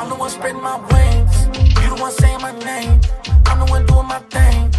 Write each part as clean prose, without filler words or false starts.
I'm the one spreading my wings. You the one saying my name. I'm the one doing my thing.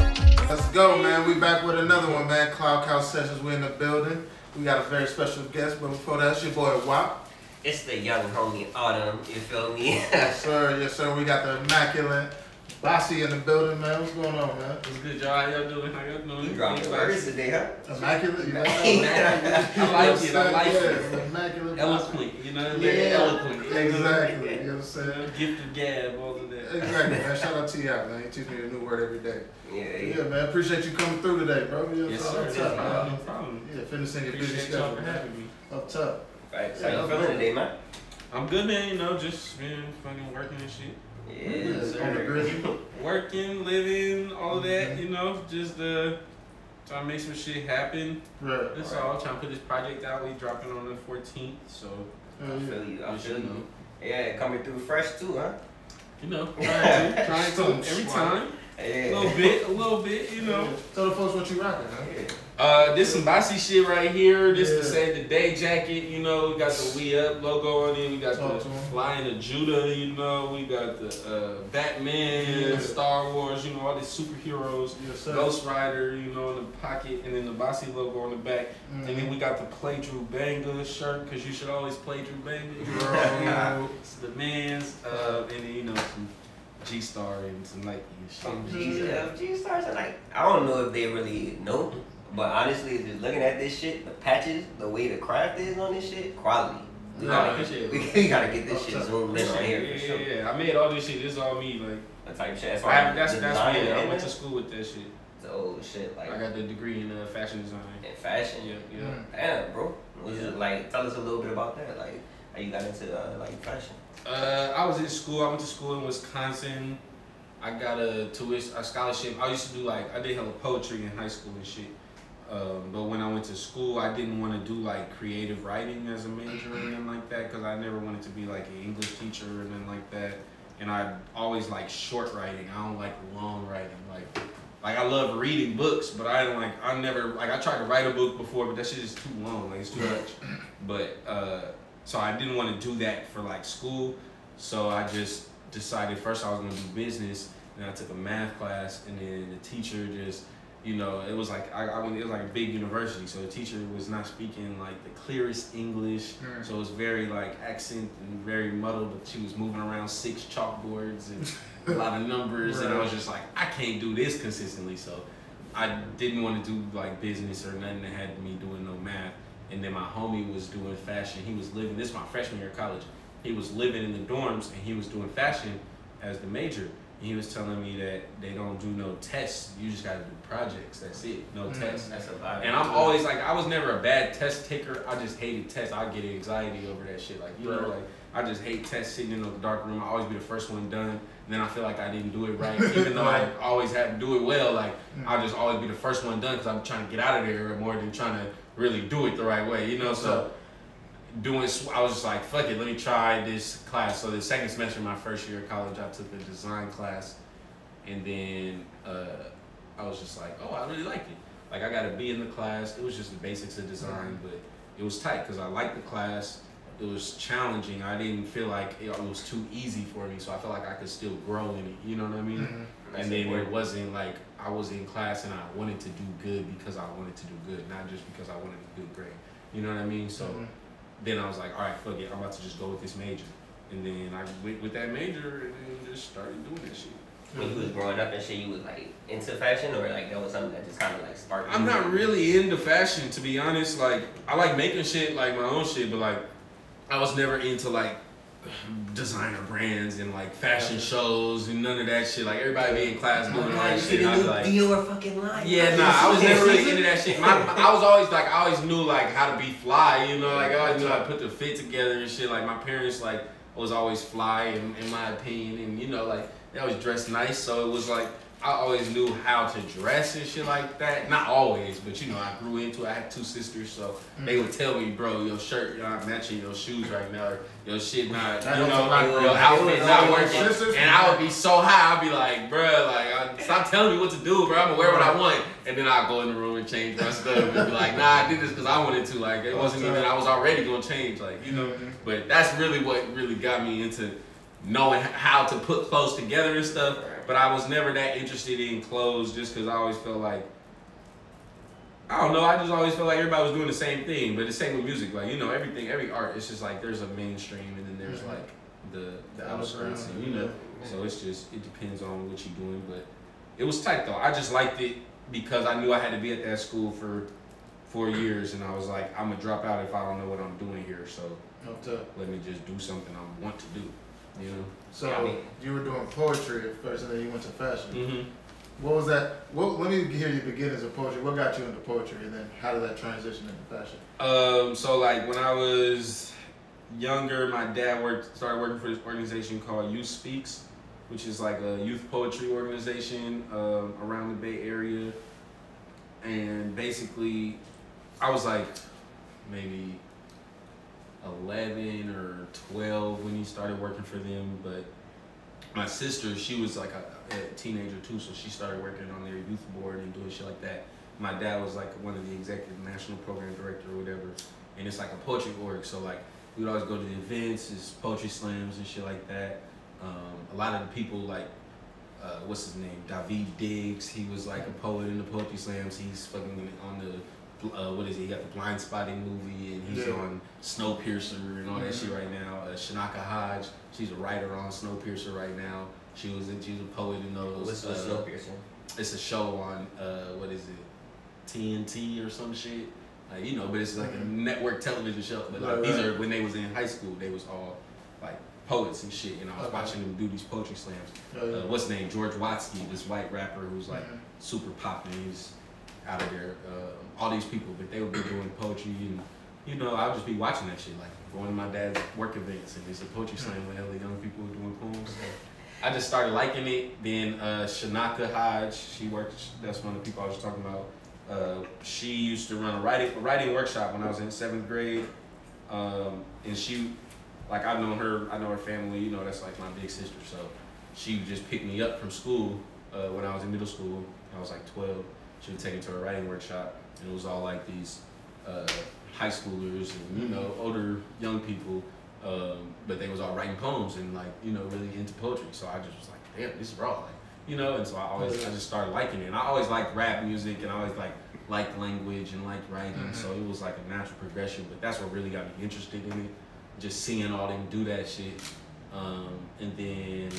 Let's go, man. We back with another one, man. Cloud Cow Sessions. We're in the building. We got a very special guest, but before that, it's your boy Wop. It's the young homie Autumn, you feel me? Yes, sir. Yes, sir. We got the immaculate Bossy in the building, man. What's going on, man? What's good, y'all? How y'all doing? How y'all doing? You dropped the words today, huh? Immaculate? You know what I like it. Immaculate. Eloquent. You know what I mean? Yeah. Eloquent. Exactly. You know what I'm saying? Gifted gab, all of that. Exactly, man. Shout out to y'all, man. You teach me a new word every day. Yeah. Yeah, man. Appreciate you coming through today, bro. You know, yes, sir. No problem. Yeah, finishing your busy schedule. Appreciate y'all for having me. Up top. Right. So how you feeling today, man? I'm good, man. You know, just been fucking working and shit. Yeah, sir. Working, living, all of that, you know, just trying to make some shit happen. Right. That's all. Trying to put this project out. We dropping on the 14th, so. I feel you. I feel you. Yeah, coming through fresh too, huh? You know, trying to every time. Yeah. A little bit, you know. Tell the folks what you rocking, huh? Yeah. This some bossy shit right here. This the Save the Day jacket, you know. We got the We Up logo on it. We got the Lion of Judah, you know. We got the Batman, Star Wars, you know, all these superheroes. Yes, Ghost Rider, you know, in the pocket. And then the bossy logo on the back. Mm-hmm. And then we got the Play Drew Banga shirt, because you should always play Drew Banga. It's the man's. And then, you know, some G-Star and some Nike and shit. G-Stars are like, I don't know if they really know. But honestly, just looking at this shit, the patches, the way the craft is on this shit, quality. We gotta get this shit zoomed in on here. Yeah. I made all this shit. This is all me, like. That type of shit. That's me. I went to school with that shit. The old shit, like. I got the degree in fashion design. In fashion. Yeah. Mm-hmm. Damn, bro. Like, tell us a little bit about that. Like, how you got into like fashion? I was in school. I went to school in Wisconsin. I got a scholarship. I used to do I did hella poetry in high school and shit. But when I went to school, I didn't want to do creative writing as a major or anything like that, because I never wanted to be an English teacher or anything like that. And I always short writing. I don't like long writing. Like I love reading books, but I don't I tried to write a book before, but that shit is too long. It's too much. But so I didn't want to do that for school. So I just decided first I was gonna do business. And I took a math class, and then the teacher just. You know, it was it was a big university, so the teacher was not speaking the clearest English, so it was very accent and very muddled. But she was moving around 6 chalkboards and a lot of numbers, and I was just I can't do this consistently, so I didn't want to do business or nothing that had me doing no math. And then my homie was doing fashion. He was living. This is my freshman year of college. He was living in the dorms, and he was doing fashion as the major. He was telling me that they don't do no tests. You just gotta do projects. That's it. No tests. That's a lot. And I'm always I was never a bad test taker. I just hated tests. I get anxiety over that shit. I just hate tests. Sitting in the dark room, I always be the first one done. And then I feel like I didn't do it right, even though I always have to do it well. I'll just always be the first one done because I'm trying to get out of there more than trying to really do it the right way. You know, so. I was just fuck it, let me try this class. So the second semester of my first year of college, I took a design class, and then I was just I really liked it. I got a B in the class. It was just the basics of design, but it was tight because I liked the class. It was challenging. I didn't feel it was too easy for me, so I felt I could still grow in it. You know what I mean? Mm-hmm. And then it wasn't I was in class and I wanted to do good because I wanted to do good, not just because I wanted to do great. You know what I mean? So. Mm-hmm. Then I was all right, fuck it, I'm about to just go with this major. And then I went with that major and then just started doing that shit. When you was growing up and shit, you was into fashion, or that was something that just kind of sparked? I'm not really into fashion, to be honest. I like making shit, my own shit, but I was never into designer brands and fashion shows and none of that shit. Everybody be in class doing that shit. I was Dior fucking line. Yeah, I was never really into that shit. I was always I always knew how to be fly. You know, I always knew how to put the fit together and shit. My parents was always fly in my opinion, and you know they always dressed nice. So it was I always knew how to dress and shit like that. Not always, but you know, I grew into it. I had 2 sisters, so they would tell me, bro, your shirt not matching your shoes right now, or your shit not, you know, your outfit not working. And I would be so high, I'd be bro, stop telling me what to do, bro. I'm gonna wear what I want. And then I'd go in the room and change my stuff and be nah, I did this because I wanted to. It wasn't even, I was already gonna change, you know. But that's really what really got me into knowing how to put clothes together and stuff, but I was never that interested in clothes just because I always felt like, I don't know, I just always felt like everybody was doing the same thing. But the same with music, like, you know, everything, every art, it's just like there's a mainstream and then there's like the outskirts, and you know, so it's just, it depends on what you're doing. But it was tight though. I just liked it because I knew I had to be at that school for 4 years, and I was like, I'm gonna drop out if I don't know what I'm doing here, so let me just do something I want to do, you know? So I mean, you were doing poetry at first, and then you went to fashion. What was that? Let me hear your beginnings of poetry. What got you into poetry, and then how did that transition into fashion? So like when I was younger, my dad started working for this organization called Youth Speaks, which is like a youth poetry organization around the Bay Area. And basically, I was like maybe 11 or 12 when he started working for them. But my sister, she was like a teenager too, so she started working on their youth board and doing shit like that. My dad was like one of the executive national program director or whatever, and it's like a poetry org. So like we would always go to the events, it's poetry slams and shit like that. A lot of the people like, what's his name, David Diggs, he was like a poet in the poetry slams. He's fucking on the, what is it, he got the Blindspotting movie, and he's on Snowpiercer and all that shit right now. Chinaka Hodge, she's a writer on Snowpiercer right now. She was a poet in those. What's Snowpiercer? It's a show on, what is it, TNT or some shit. Like, you know, but it's like a network television show. But like, these are, when they was in high school, they was all like poets and shit, and I was watching them do these poetry slams. What's his name? George Watsky, this white rapper who's like super poppin', he's out of there. All these people, but they would be doing poetry, and you know, I would just be watching that shit, like going to my dad's work events, and it's a poetry slam with hella young people doing poems. So I just started liking it. Then Chinaka Hodge, that's one of the people I was talking about. She used to run a writing workshop when I was in 7th grade, and she, like, I know her family, you know, that's like my big sister. So she would just pick me up from school when I was in middle school. I was like 12. She would take me to her writing workshop, and it was all like these high schoolers and, you know, older young people, but they was all writing poems and, like, you know, really into poetry. So I just was like, damn, this is raw, like, you know. And so I just started liking it. And I always liked rap music, and I always liked language and liked writing. So it was like a natural progression. But that's what really got me interested in it. Just seeing all them do that shit, and then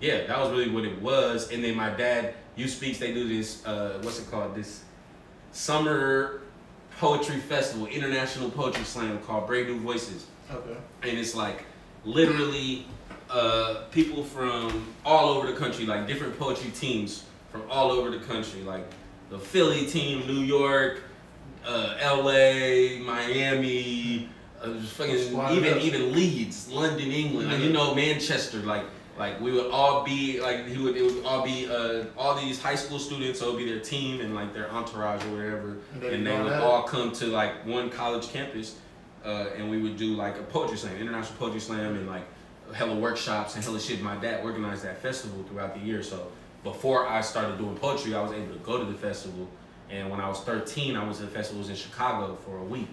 yeah, that was really what it was. And then my dad, Youth Speaks, they do this what's it called? This summer poetry festival, international poetry slam called Brave New Voices. And it's like literally people from all over the country, like different poetry teams from all over the country, like the Philly team, New York, LA, Miami. Even Leeds, London, England, like, you know, Manchester, like we would all be like, it would all be all these high school students, so it would be their team and like their entourage or whatever, and they would all come to like one college campus, and we would do like a poetry slam, international poetry slam, and like hella workshops and hella shit. My dad organized that festival throughout the year, so before I started doing poetry, I was able to go to the festival. And when I was 13, I went to the festivals in Chicago for a week.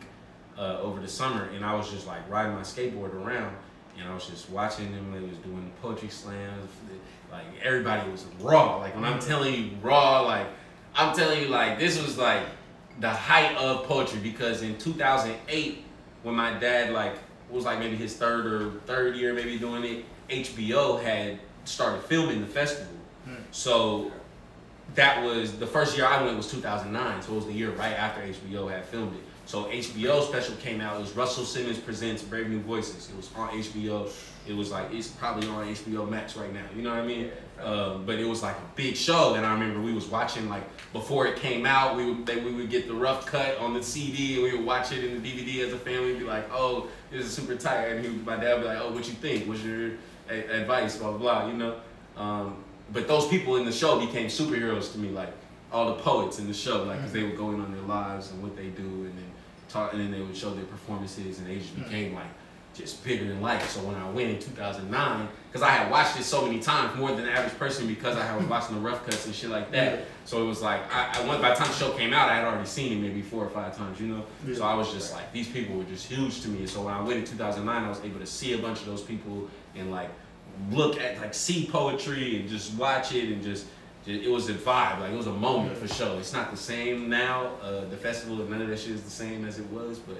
Over the summer, and I was just like riding my skateboard around, and I was just watching them. They was doing the poetry slams, like everybody was raw. Like when I'm telling you raw, like I'm telling you, like this was like the height of poetry, because in 2008, when my dad like was like maybe his third year maybe doing it, HBO had started filming the festival, so that was the first year I went was 2009, so it was the year right after HBO had filmed it. So HBO special came out. It was Russell Simmons Presents Brave New Voices. It was on HBO. It was like, it's probably on HBO Max right now. You know what I mean? But it was like a big show. And I remember we was watching, like, before it came out, we would get the rough cut on the CD, and we would watch it in the DVD as a family and be like, oh, this is super tight. And my dad would be like, oh, what you think? What's your advice? Blah, blah, blah, you know? But those people in the show became superheroes to me, like all the poets in the show, like, because they would go in on their lives and what they do, and then they would show their performances, and they just became like just bigger than life. So when I went in 2009, because I had watched it so many times, more than the average person, because I was watching the rough cuts and shit like that. Yeah. So it was like, by the time the show came out, I had already seen it maybe 4 or 5 times, you know? Yeah. So I was just like, these people were just huge to me. And so when I went in 2009, I was able to see a bunch of those people and like look at, like see poetry and just watch it and just, it was a vibe, like it was a moment for sure. It's not the same now. The festival, none of that shit is the same as it was, but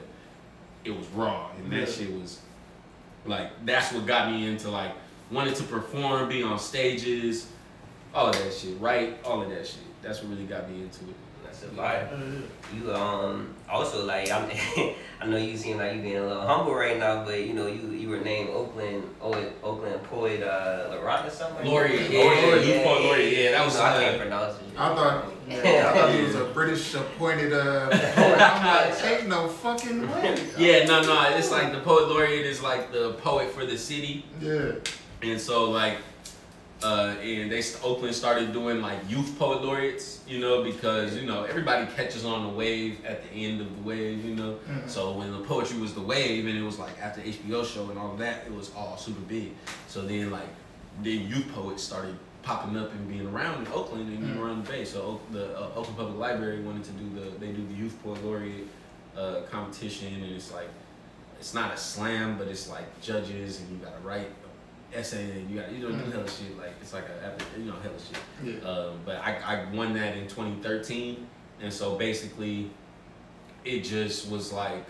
it was raw, and that shit was like, that's what got me into like wanting to perform, be on stages, all of that shit, right? All of that shit. That's what really got me into it. That's a vibe. You also like, I know you seem like you being a little humble right now, but you know you were named Oakland poet Rocka or something. Laureate, yeah, that was. No, I can't pronounce it. I thought he was a British appointed poet. I'm like, ain't no fucking way. Yeah, no, it's like the poet laureate is like the poet for the city. Yeah, and so like. And Oakland started doing like youth poet laureates, you know, because you know everybody catches on the wave at the end of the wave, you know. Mm-hmm. So when the poetry was the wave, and it was like after the HBO show and all that, it was all super big. So then like youth poets started popping up and being around in Oakland and mm-hmm. around the Bay. So the Oakland Public Library wanted to do the youth poet laureate competition, and it's like it's not a slam, but it's like judges and you gotta write. Essay, you got, you know, do hella shit, like it's like a, you know, hella shit. Yeah. But I won that in 2013, and so basically it just was like,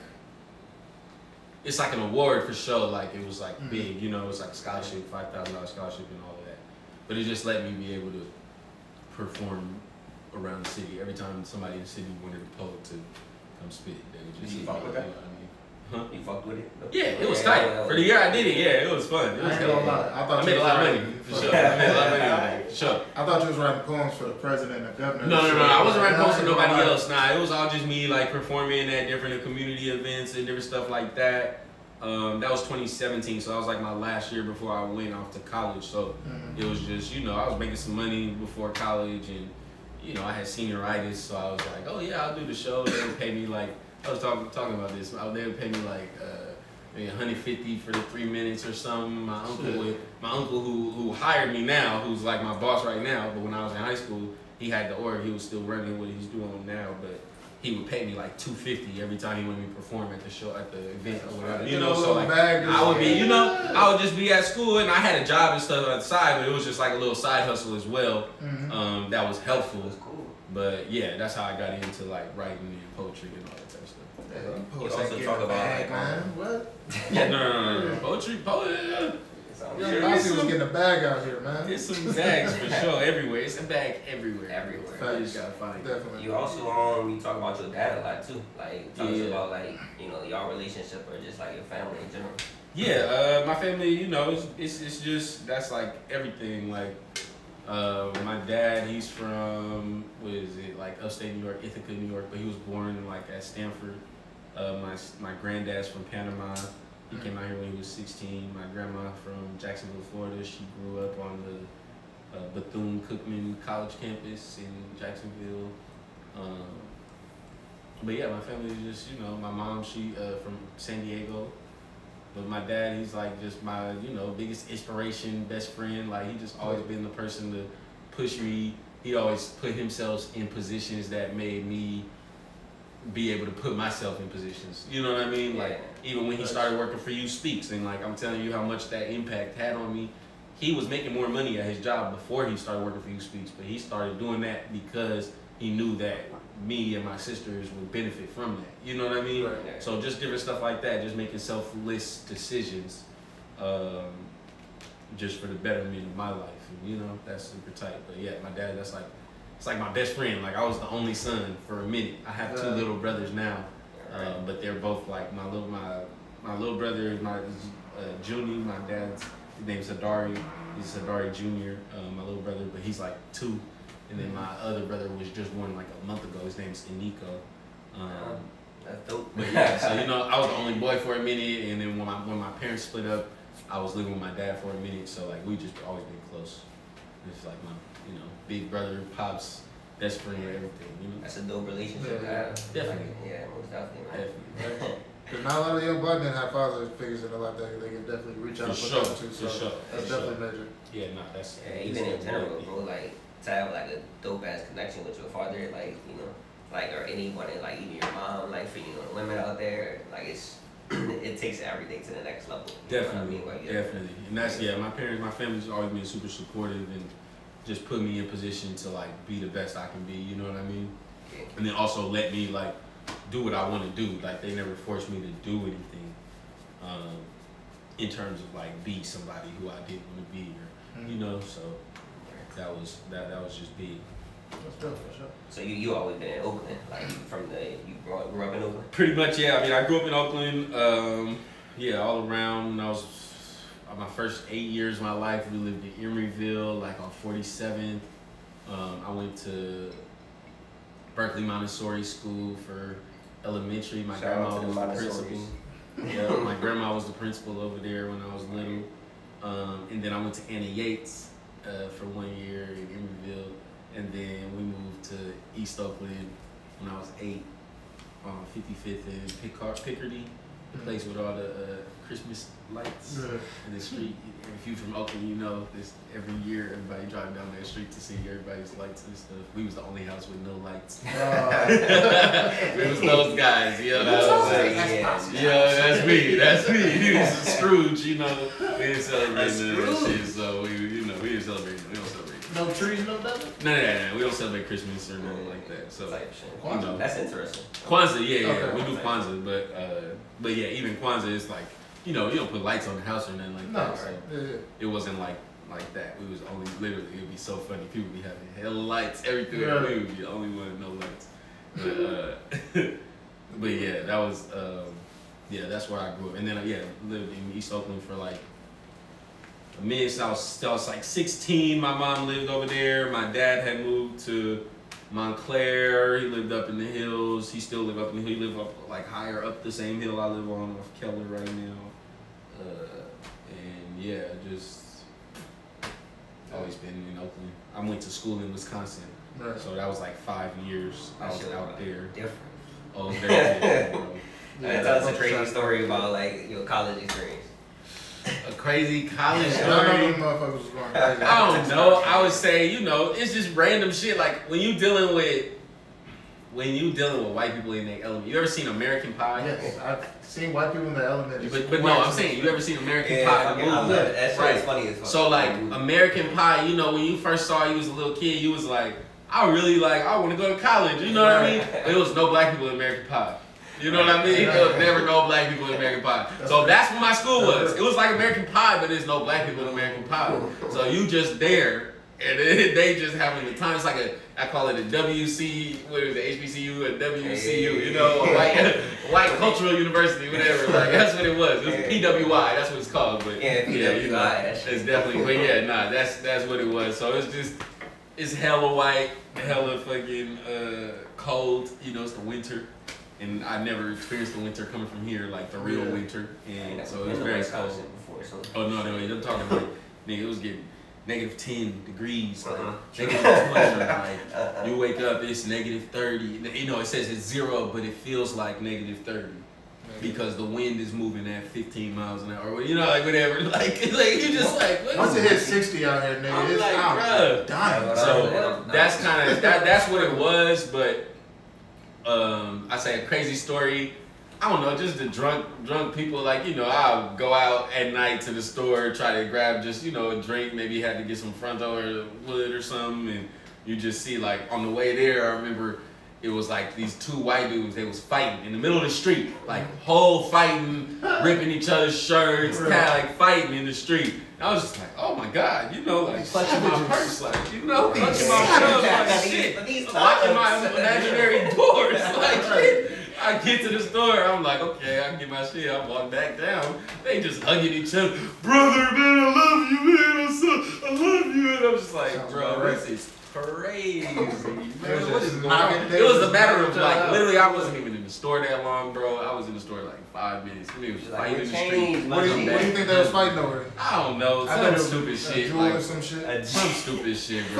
it's like an award for sure, like it was like big, you know, it was like a scholarship, $5,000 scholarship and all of that, but it just let me be able to perform around the city. Every time somebody in the city wanted a poet to come spit, they would just Huh? You fucked with it? Yeah, it was tight. For the year I did it, yeah, it was fun. It was I made a lot of money, for sure. I thought you was writing poems for the president and the governor. No, I wasn't writing poems for nobody else. Nah, it was all just me, like, performing at different community events and different stuff like that. That was 2017, so that was like my last year before I went off to college. So it was just, you know, I was making some money before college, and, you know, I had senioritis, so I was like, oh, yeah, I'll do the show. They would pay me, like, I was talking about this. They would pay me like maybe $150 for the 3 minutes or something. My uncle would, who hired me now, who's like my boss right now, but when I was in high school, he had the org. He was still running what he's doing now, but he would pay me like $250 every time he wanted me to perform at the show, at the event or whatever. You know, so like I would be, you know, I would just be at school and I had a job and stuff on the side, but it was just like a little side hustle as well. That was helpful. That's cool. But yeah, that's how I got into like writing and poetry and all that type of stuff. You also talk about bag, like, what? Yeah, no. Poetry, poetry. Bossy was getting a bag out here, man. There's some bags for sure everywhere. It's a bag everywhere. So you just gotta find it. You also you talk about your dad a lot too. Like talk about like, you know, your relationship or just like your family in general. Yeah, my family, you know, it's just that's like everything. Like my dad, he's from upstate New York, Ithaca, New York, but he was born like at Stanford. My granddad's from Panama. He came out here when he was 16. My grandma from Jacksonville, Florida. She grew up on the Bethune-Cookman College campus in Jacksonville. But yeah, my family is just, you know, my mom, she from San Diego. But my dad, he's like just my, you know, biggest inspiration, best friend. Like he just always been the person to push me. He always put himself in positions that made me be able to put myself in positions. You know what I mean? Like even when he started working for Youth Speaks, and like I'm telling you how much that impact had on me. He was making more money at his job before he started working for Youth Speaks, but he started doing that because he knew that me and my sisters would benefit from that. You know what I mean? Right. So just different stuff like that, just making selfless decisions just for the betterment of my life. And, you know, that's super tight. But yeah, my dad, that's like, it's like my best friend. Like I was the only son for a minute. I have 2 little brothers now, but they're both like my little brother is my junior. My dad's name's Hadari. He's Hadari Jr. My little brother, but he's like 2. And then my other brother was just born like a month ago. His name's Eniko. That's dope. But yeah, so you know, I was the only boy for a minute, and then when my parents split up, I was living with my dad for a minute. So like we just always been close. It's like my, you know, big brother, pops, best friend, everything. You know, that's a dope relationship. Yeah, definitely. Yeah, most definitely. Because not a lot of young black men have father figures in their life that they can definitely reach out and look up to. So that's definitely major. Yeah, no, that's even in general, bro. Like to have like a dope ass connection with your father, like you know, like or anyone, and like even your mom, like for you know, women out there, like it's. It takes everything to the next level. Definitely, I mean? Like, yeah. Definitely, and that's yeah. My parents, my family's always been super supportive and just put me in position to like be the best I can be. You know what I mean? Yeah. And then also let me like do what I want to do. Like they never forced me to do anything in terms of like be somebody who I didn't want to be, or you know. So that was just big. So you always been in Oakland, like you grew up in Oakland? Pretty much, yeah. I mean, I grew up in Oakland, yeah, all around. I was, my first 8 years of my life, we lived in Emeryville, like on 47th. I went to Berkeley Montessori School for elementary. My grandma was the principal. Yeah, my grandma was the principal over there when I was little. And then I went to Anna Yates for 1 year in Emeryville. And then we moved to East Oakland when I was 8, on 55th and Picardy, the place with all the Christmas lights in the street. If you from Oakland, you know this. Every year, everybody driving down that street to see everybody's lights and stuff. We was the only house with no lights. It was those guys, you know. That's me. That's me. He was a Scrooge, you know. We didn't celebrate that shit, so we didn't celebrate. We don't celebrate. No trees, no nothing? No. We don't celebrate Christmas or nothing like that. So, Kwanzaa. You know. That's interesting. Kwanzaa, yeah. We do Kwanzaa, but yeah, even Kwanzaa is like, you know, you don't put lights on the house or nothing like that. So it wasn't like that. We was only literally, it'd be so funny. People be having hella lights, everything. Yeah. We would be the only one with no lights. But, but yeah, that was, yeah, that's where I grew up. And then, yeah, lived in East Oakland for like, I was like 16. My mom lived over there. My dad had moved to Montclair. He lived up in the hills. He still lived up in the hills. He lived up like higher up the same hill I live on off Keller right now. And yeah, just always been in Oakland. I went to school in Wisconsin, so that was like 5 years. I was out there. Different. Oh, very different. Tell us a crazy story about like your college experience. A crazy college story. I don't know. I would say, you know, it's just random shit. Like when you dealing with white people in their element. You ever seen American Pie? Yes, I've seen white people in their element. But no, I'm saying you ever seen American Pie? Yeah, I love it. That's right. Funny as fuck. So like American Pie, you know, when you first saw you was a little kid, you was like, I want to go to college. You know what I mean? There was no black people in American Pie. You know what I mean? There never no black people in American Pie. So that's what my school was. It was like American Pie, but there's no black people in American Pie. So you just there, and they just having the time. It's like I call it a WC, what is it, HBCU, a WCU, you know, a white cultural university, whatever. Like, that's what it was. It was PWI, that's what it's called. But yeah, PWI, you know, it's definitely, but yeah, nah, that's what it was. So it's just, it's hella white, hella fucking cold, you know, it's the winter. And I never experienced the winter coming from here, like the real winter. And so it was very cold. Oh, no, I'm talking about, nigga, it was getting -10 degrees, -20. Like, you wake up, it's -30. You know, it says it's 0, but it feels like -30. Because the wind is moving at 15 miles an hour, you know, like whatever. Like you just like what once it hits 60 out here, nigga, it's like, out. Dying. So that's kind of that's what it was, but. I say a crazy story. I don't know, just the drunk people, like, you know, I'll go out at night to the store, try to grab just, you know, a drink, maybe had to get some Fronto or wood or something, and you just see, like, on the way there, I remember it was like these two white dudes, they was fighting in the middle of the street, like whole fighting, ripping each other's shirts, kind of like fighting in the street. I was just like, oh my God, you know, like clutching my purse, like, you know, clutching my shove, like shit, locking my imaginary doors, like shit. I get to the store, I'm like, okay, I can get my shit, I walk back down, they just hugging each other, brother, man, I love you, man, I love you, and I'm just like, bro, this is crazy, man, what is knocking? It was a matter of like, literally, I wasn't even in the store that long, bro. I was in the store like 5 minutes. Niggas was fighting in the street. What do you think they was fighting over? I don't know. Some stupid shit, bro.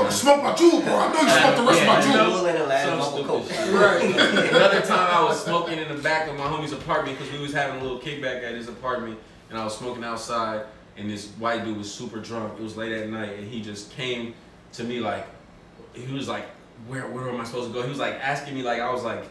Smoke my jewel, bro. I know you smoked the rest of my jewel. Some stupid shit. Right. Another time I was smoking in the back of my homie's apartment because we was having a little kickback at his apartment, and I was smoking outside, and this white dude was super drunk. It was late at night, and he just came to me like, he was like, where am I supposed to go? He was like asking me like I was like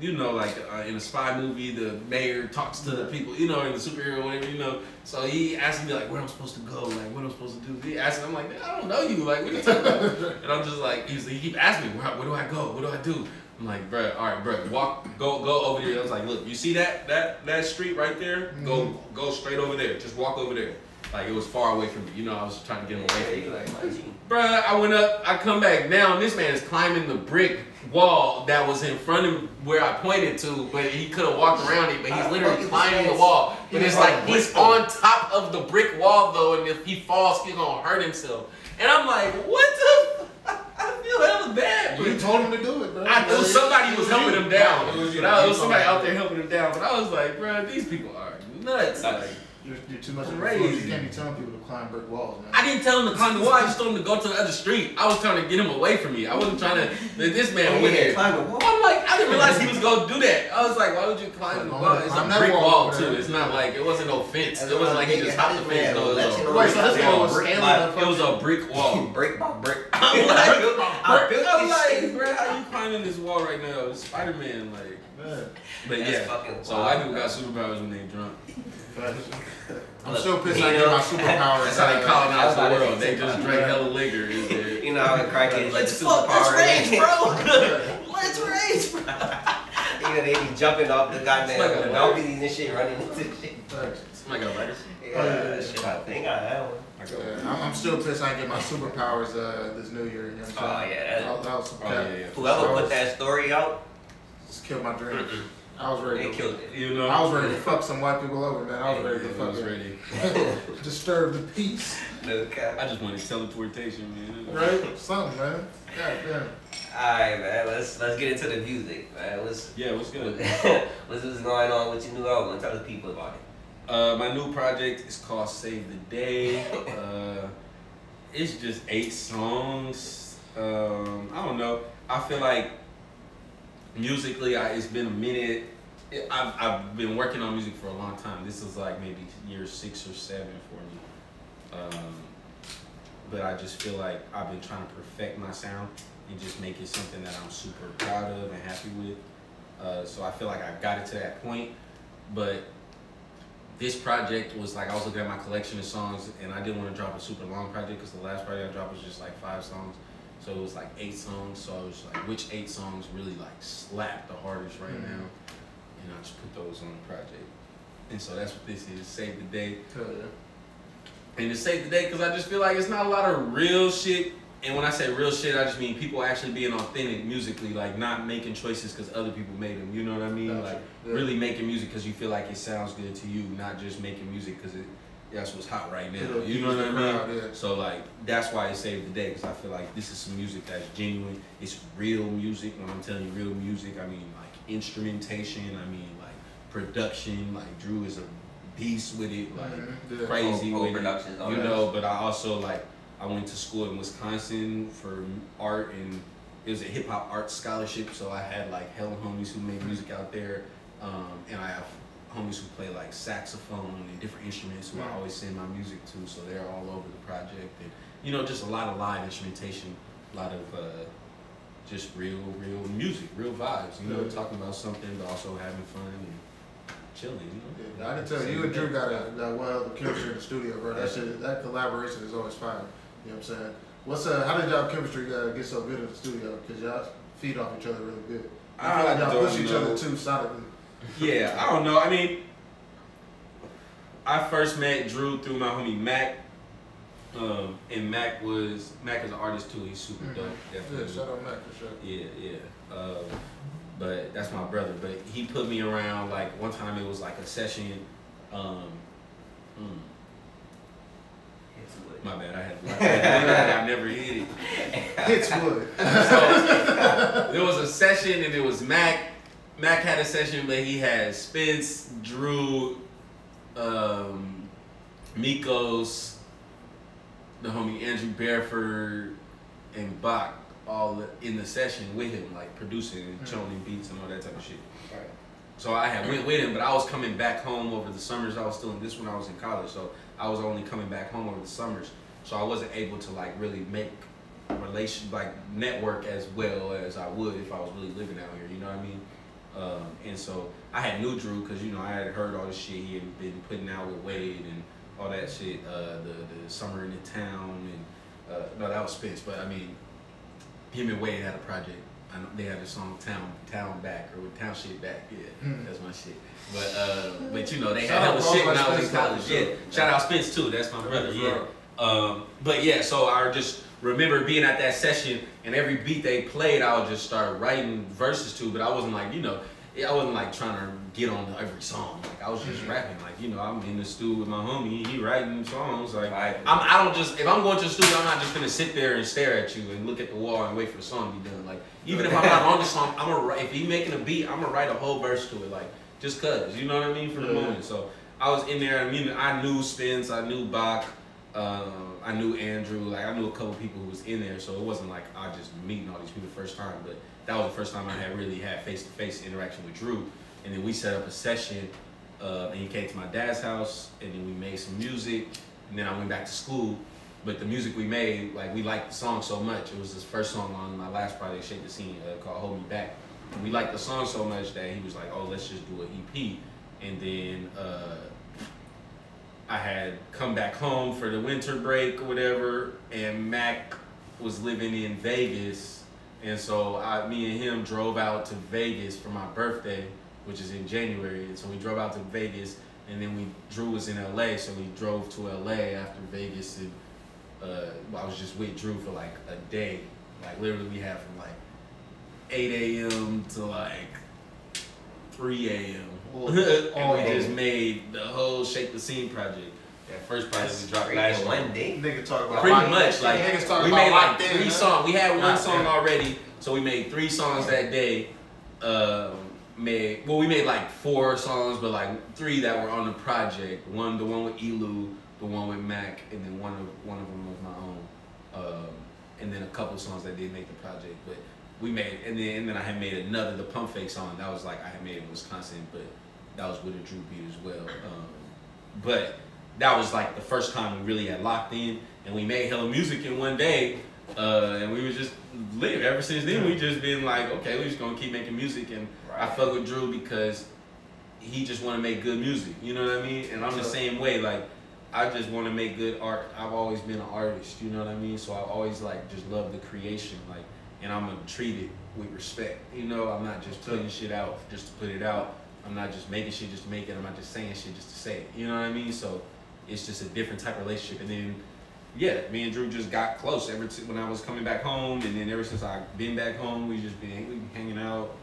you know like in a spy movie the mayor talks to the people, you know, in the superhero whatever, you know. So he asked me like where I'm supposed to go, like what I'm supposed to do. He asked me, I'm like, man, I don't know you, like what are you talking about? And I'm just like, he keep asking me where do I go, what do I do? I'm like, bruh, all right, bruh, go over there. I was like, look, you see that street right there? Go straight over there. Just walk over there. Like, it was far away from me. You know, I was trying to get him away from me. Like, bruh, I went up, I come back down. This man is climbing the brick wall that was in front of where I pointed to, but he could have walked around it, but he's literally climbing the wall. But it's like, he's on top of the brick wall, though, and if he falls, he's gonna hurt himself. And I'm like, what the fuck? I feel hella bad. You told him to do it, bro. I knew somebody was helping him down. It was somebody out there helping him down, but I was like, bruh, these people are nuts. Like, you're too much of a fool. You can't be telling people to climb brick walls, man. I didn't tell him to climb the wall. I just told him to go to the other street. I was trying to get him away from me. I wasn't trying to let this man win there. I'm like, I didn't realize he was going to do that. I was like, why would you climb the wall? It's a brick wall, too. It's not like, it wasn't no fence. It wasn't like he just hopped the fence. No, it was a brick wall. Brick by brick. I'm like, bro, how you climbing this wall right now? Spider-Man, like. But yeah, so white people got superpowers when they drunk. I'm so pissed I get my superpower. That's how they colonize the world. They just drink hella liquor. You know how the crackheads get superpowers. Let's rage, bro. You know, they be jumping off the goddamn balconies and shit, running into shit. Somebody got lighters? Yeah, shit, I think I had one. I'm still pissed I didn't get my superpowers this New Year. Oh, yeah. Whoever put that story out, just killed my dreams. I was ready. They killed it. You know, I was ready to fuck some white people over, man. I was ready to fuck. I was ready. Disturb the peace. No cap. I just wanted teleportation, man. Right? Something, man. God damn. All right, man. Let's get into the music, man. What's good? What's going on with your new album? Tell the people about it. My new project is called Save the Day. It's just 8 songs. I don't know. I feel like musically, it's been a minute. I've been working on music for a long time. This is like maybe year 6 or 7 for me. But I just feel like I've been trying to perfect my sound and just make it something that I'm super proud of and happy with. So I feel like I've got it to that point. But this project was like, I was looking at my collection of songs and I didn't want to drop a super long project because the last project I dropped was just like 5 songs. So it was like 8 songs, so I was like, which 8 songs really like slap the hardest right now? And I just put those on the project. And so that's what this is, Save the Day. And it's Save the Day because I just feel like it's not a lot of real shit. And when I say real shit, I just mean people actually being authentic musically, like not making choices because other people made them, you know what I mean? Gotcha. Like really making music because you feel like it sounds good to you, not just making music because that's what's hot right now. You know what I mean? Yeah. So like, that's why I saved the day, because I feel like this is some music that's genuine. It's real music. When I'm telling you real music, I mean like instrumentation. I mean like production. Like Drew is a beast with it. Like crazy with production. You know. But I also like, I went to school in Wisconsin for art, and it was a hip hop art scholarship. So I had like hella homies who made music out there, and I have homies who play like saxophone and different instruments who I always send my music to, so they're all over the project. And you know, just a lot of live instrumentation, a lot of just real music, real vibes, you know, talking about something but also having fun and chilling, you know. I can tell you and Drew got a wild chemistry in the studio, bro. That collaboration is always fine. You know what I'm saying? How did y'all chemistry get so good in the studio? Because y'all feed off each other really good. I feel like y'all push each other too solidly. Yeah, I don't know. I mean, I first met Drew through my homie Mac, and Mac is an artist too. He's super dope. Definitely. Yeah, shout out Mac for sure. Yeah. But that's my brother. But he put me around. Like one time, it was like a session. My bad, I never hit it. It's wood. So, there was a session, and it was Mac. Mac had a session, but he had Spence, Drew, Mikos, the homie Andrew Bearford, and Bach all in the session with him, like producing and showing beats and all that type of shit. Right. So I had went with him, but I was coming back home over the summers. I was still in this when I was in college, so I was only coming back home over the summers. So I wasn't able to like really make relation, like network as well as I would if I was really living out here. You know what I mean? And so I had knew Drew because you know I had heard all the shit he had been putting out with Wade and all that shit. The summer in the town and no, that was Spence, but I mean him and Wade had a project. I know they had a song Town Back or Town Shit Back. Yeah, that's my shit. But you know they had hella shit when I was in college. Yeah, shout out Spence too. That's my brother. Yeah. But yeah, so I just remember being at that session and every beat they played, I would just start writing verses to, but I wasn't like, you know, I wasn't like trying to get on every song. Like I was just rapping, like, you know, I'm in the studio with my homie, he writing songs. Like I don't just, if I'm going to the studio, I'm not just gonna sit there and stare at you and look at the wall and wait for the song to be done. Like even if I'm not on the song, I'm gonna write, if he making a beat, I'm gonna write a whole verse to it, like just cause, you know what I mean, for the moment. So I was in there, I mean, I knew Spence, I knew Bach. I knew Andrew, like I knew a couple people who was in there, so it wasn't like I just meeting all these people the first time, but that was the first time I had really had face-to-face interaction with Drew. And then we set up a session, and he came to my dad's house, and then we made some music, and then I went back to school. But the music we made, like we liked the song so much, it was his first song on my last project, Shake the Scene, called Hold Me Back. And we liked the song so much that he was like, oh, let's just do an EP. And then I had come back home for the winter break or whatever, and Mac was living in Vegas, and so me and him drove out to Vegas for my birthday, which is in January, and so we drove out to Vegas, and then Drew was in LA, so we drove to LA after Vegas, and I was just with Drew for like a day. Like literally we had from like 8 a.m. to like 3 a.m. And we just made the whole Shake the Scene project. That first project we dropped last one day. Nigga talk about pretty much like we made like three songs. We had one song already, so we made three songs that day. We made like four songs, but like three that were on the project. The one with Elu, the one with Mac, and then one of them was my own. And then a couple songs that didn't make the project, but. We made, and then I had made another, the Pump Fake song. That was like, I had made it in Wisconsin, but that was with a Drew beat as well. But that was like the first time we really had locked in, and we made hella music in one day, and we was just live. Ever since then, we just been like, okay, we just gonna keep making music, and I fuck with Drew because he just wanna make good music, you know what I mean? And I'm the same way, like, I just wanna make good art. I've always been an artist, you know what I mean? So I always like, just love the creation, like. And I'm gonna treat it with respect. You know, I'm not just putting shit out just to put it out. I'm not just making shit just to make it. I'm not just saying shit just to say it. You know what I mean? So it's just a different type of relationship. And then, yeah, me and Drew just got close when I was coming back home. And then ever since I've been back home, we just been hanging out.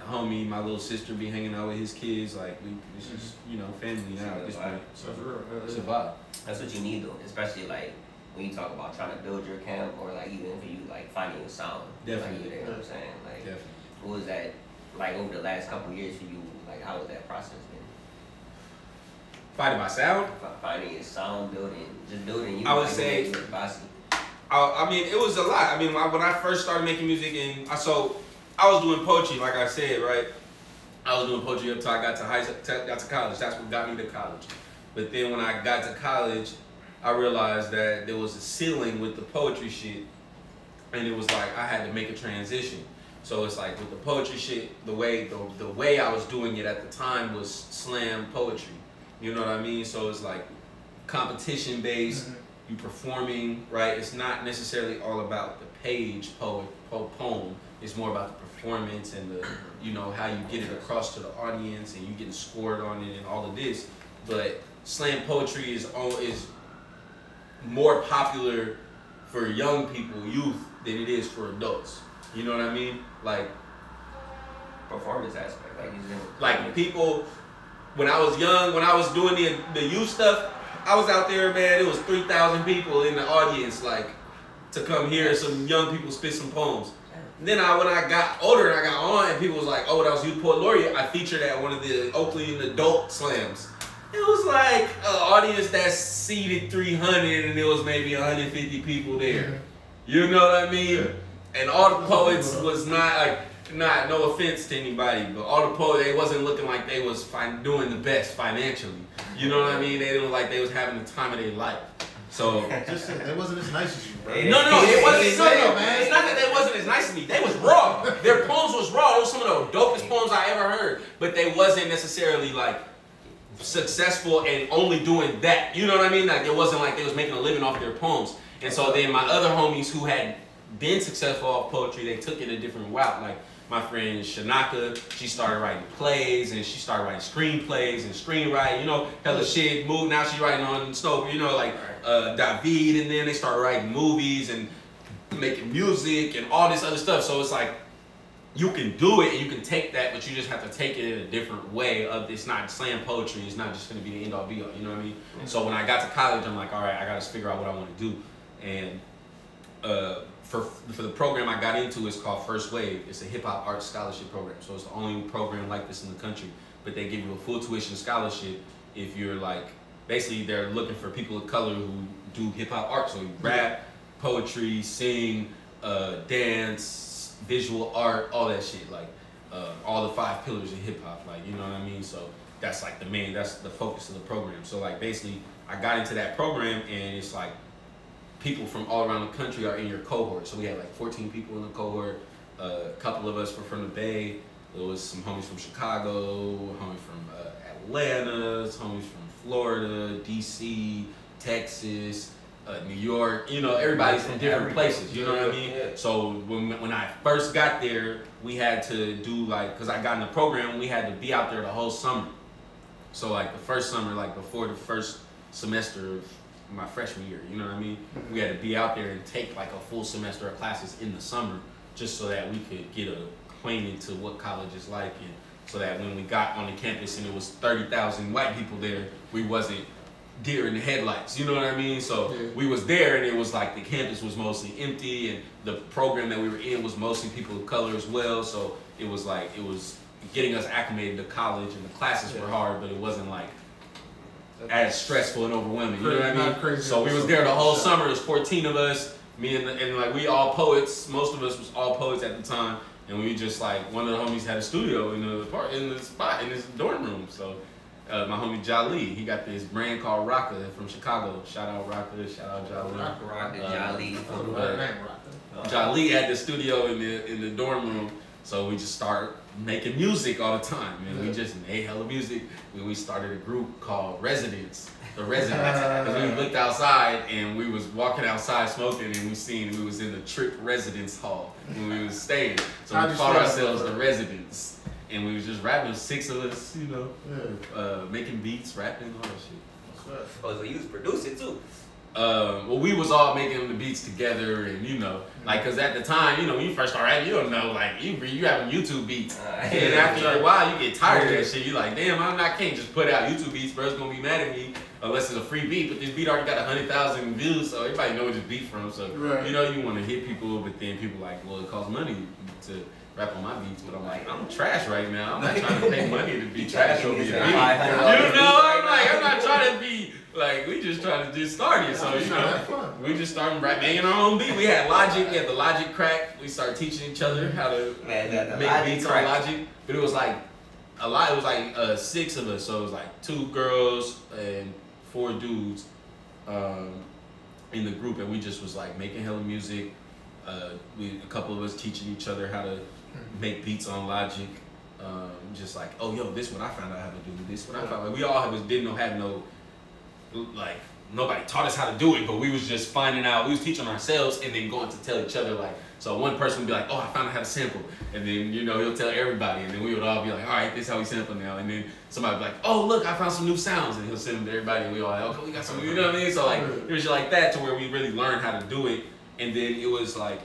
Homie, my little sister be hanging out with his kids. Like, it's just, you know, family now at this point. So for real, it's a vibe. That's what you need though, especially like, when you talk about trying to build your camp or like even for you like finding your sound. Definitely. Like, you know what I'm saying? Like definitely. What was that like over the last couple of years for you, like how was that process been? Finding my sound? Finding your sound, just building you. I would say Bossy. I mean it was a lot. I mean when I first started making music and I was doing poetry, like I said, right? I was doing poetry up till I got to college. That's what got me to college. But then when I got to college, I realized that there was a ceiling with the poetry shit, and it was like I had to make a transition. So it's like with the poetry shit, the way I was doing it at the time was slam poetry. You know what I mean? So it's like competition based, you performing, right? It's not necessarily all about the page poem. It's more about the performance and the, you know, how you get it across to the audience and you getting scored on it and all of this. But slam poetry is more popular for young people, youth, than it is for adults. You know what I mean? Like performance aspect, like you said. Like people, when I was young, when I was doing the youth stuff, I was out there, man. It was 3,000 people in the audience, like to come hear some young people spit some poems. Then when I got older and I got on and people was like, oh, that was Youth Poet Laureate, I featured at one of the Oakland Adult Slams. It was like an audience that seated 300 and there was maybe 150 people there. You know what I mean? And all the poets was not like, no offense to anybody, but all the poets, they wasn't looking like they was doing the best financially. You know what I mean? They didn't like they was having the time of their life. So just, it wasn't as nice as you, bro. No, it wasn't. No, man. It's not that they wasn't as nice as me. They was raw. Their poems was raw. It was some of the dopest poems I ever heard. But they wasn't necessarily like successful and only doing that. You know what I mean? Like it wasn't like they was making a living off their poems. And so then my other homies who had been successful off poetry, they took it a different route. Like my friend Chinaka, she started writing plays and she started writing screenplays and screenwriting, you know, hella shit, moved, now she's writing on Snow, you know, like David, and then they started writing movies and making music and all this other stuff. So it's like, you can do it and you can take that, but you just have to take it in a different way of, it's not slam poetry, it's not just gonna be the end all be all, you know what I mean? Mm-hmm. So when I got to college, I'm like, all right, I gotta figure out what I wanna do. And for the program I got into, it's called First Wave. It's a hip hop arts scholarship program. So it's the only program like this in the country, but they give you a full tuition scholarship if you're like, basically they're looking for people of color who do hip hop art. So you rap, poetry, sing, dance, visual art, all that shit. Like all the 5 pillars of hip hop, like, you know what I mean? So that's like the main, that's the focus of the program. So like basically I got into that program and it's like, people from all around the country are in your cohort. So we had like 14 people in the cohort. A couple of us were from the Bay. There was some homies from Chicago, homies from Atlanta, homies from Florida, DC, Texas, New York. You know, everybody's from different places. You know what I mean? Yeah. So when I first got there, we had to do like, cause I got in the program, we had to be out there the whole summer. So like the first summer, like before the first semester of my freshman year, you know what I mean? We had to be out there and take like a full semester of classes in the summer just so that we could get acquainted to what college is like, and so that when we got on the campus and it was 30,000 white people there, we wasn't deer in the headlights, you know what I mean? So we was there and it was like the campus was mostly empty and the program that we were in was mostly people of color as well, so it was like, it was getting us acclimated to college and the classes were hard, but it wasn't like as stressful and overwhelming, you know what I mean? Crazy. So we was there the whole summer. There's 14 of us, me and like we all poets. Most of us was all poets at the time, and we just like one of the homies had a studio in the park, in the spot, in his dorm room. So my homie Jali, he got this brand called Rocka from Chicago. Shout out Rocka, shout out Jali. Jali. Jali had the studio in the dorm room. So we just started making music all the time, man. We just made hella music. We started a group called Residents, the Residents. Because we looked outside and we was walking outside smoking and we seen we was in the Trip Residence Hall when we was staying. So we called ourselves the Residents. And we was just rapping, 6 of us, you know, making beats, rapping, all that shit. Oh, so you was producing too? Well, we was all making the beats together, and you know, like, cause at the time, you know, when you first start rapping, you don't know, like, you having YouTube beats, and after a while, you get tired of that shit. You like, damn, I can't just put out YouTube beats, bro's gonna be mad at me unless it's a free beat. But this beat already got 100,000 views, so everybody know where this beat from. So you know, you want to hit people, but then people like, well, it costs money to rap on my beats, but I'm like, I'm trash right now. I'm not trying to pay money to be trash over your beat. You know, I'm not trying to be. Like, we just trying to just start it, so, you know, we just started making our own beat. We had Logic, we had the Logic crack. We started teaching each other how to make beats on Logic. But it was like, a lot, it was like 6 of us. So it was like 2 girls and 4 dudes in the group. And we just was like making hella music. A couple of us teaching each other how to make beats on Logic. Just like, oh, yo, this one I found out how to do, this one I found out. Like, we all didn't have no... like nobody taught us how to do it, but we was just finding out, we was teaching ourselves and then going to tell each other, like, so one person would be like, oh, I found out how to sample, and then, you know, he'll tell everybody, and then we would all be like, all right, this is how we sample now, and then somebody would be like, oh, look, I found some new sounds, and he'll send them to everybody, and we all like, okay, we got some, you know what I mean? So like it was just like that, to where we really learned how to do it, and then it was like